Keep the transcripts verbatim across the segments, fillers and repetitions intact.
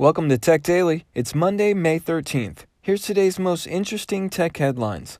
Welcome to Tech Daily. It's Monday, May thirteenth. Here's today's most interesting tech headlines.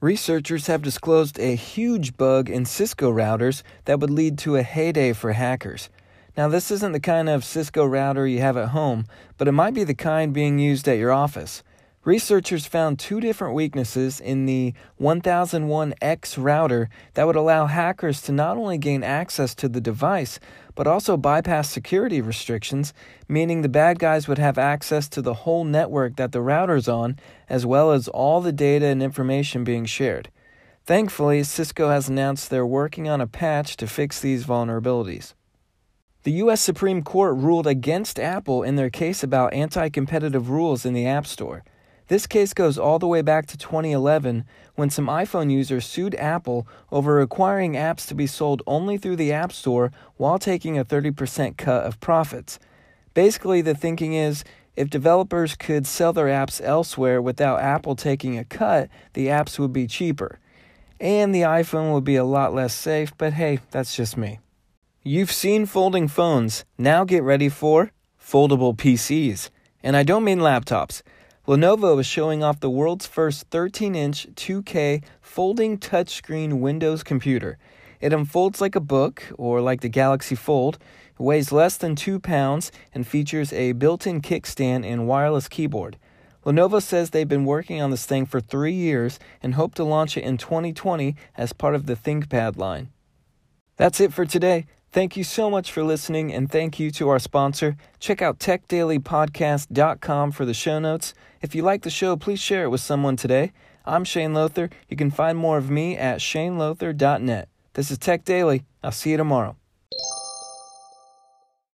Researchers have disclosed a huge bug in Cisco routers that would lead to a heyday for hackers. Now, this isn't the kind of Cisco router you have at home, but it might be the kind being used at your office. Researchers found two different weaknesses in the ten oh one X router that would allow hackers to not only gain access to the device, but also bypass security restrictions, meaning the bad guys would have access to the whole network that the router's on, as well as all the data and information being shared. Thankfully, Cisco has announced they're working on a patch to fix these vulnerabilities. The U S Supreme Court ruled against Apple in their case about anti-competitive rules in the App Store. This case goes all the way back to twenty eleven, when some iPhone users sued Apple over requiring apps to be sold only through the App Store while taking a thirty percent cut of profits. Basically, the thinking is, if developers could sell their apps elsewhere without Apple taking a cut, the apps would be cheaper. And the iPhone would be a lot less safe, but hey, that's just me. You've seen folding phones. Now get ready for foldable P Cs. And I don't mean laptops. Lenovo is showing off the world's first thirteen inch two K folding touchscreen Windows computer. It unfolds like a book, or like the Galaxy Fold. It weighs less than two pounds and features a built-in kickstand and wireless keyboard. Lenovo says they've been working on this thing for three years and hope to launch it in twenty twenty as part of the ThinkPad line. That's it for today. Thank you so much for listening, and thank you to our sponsor. Check out tech daily podcast dot com for the show notes. If you like the show, please share it with someone today. I'm Shane Lothar. You can find more of me at shane lothar dot net. This is Tech Daily. I'll see you tomorrow.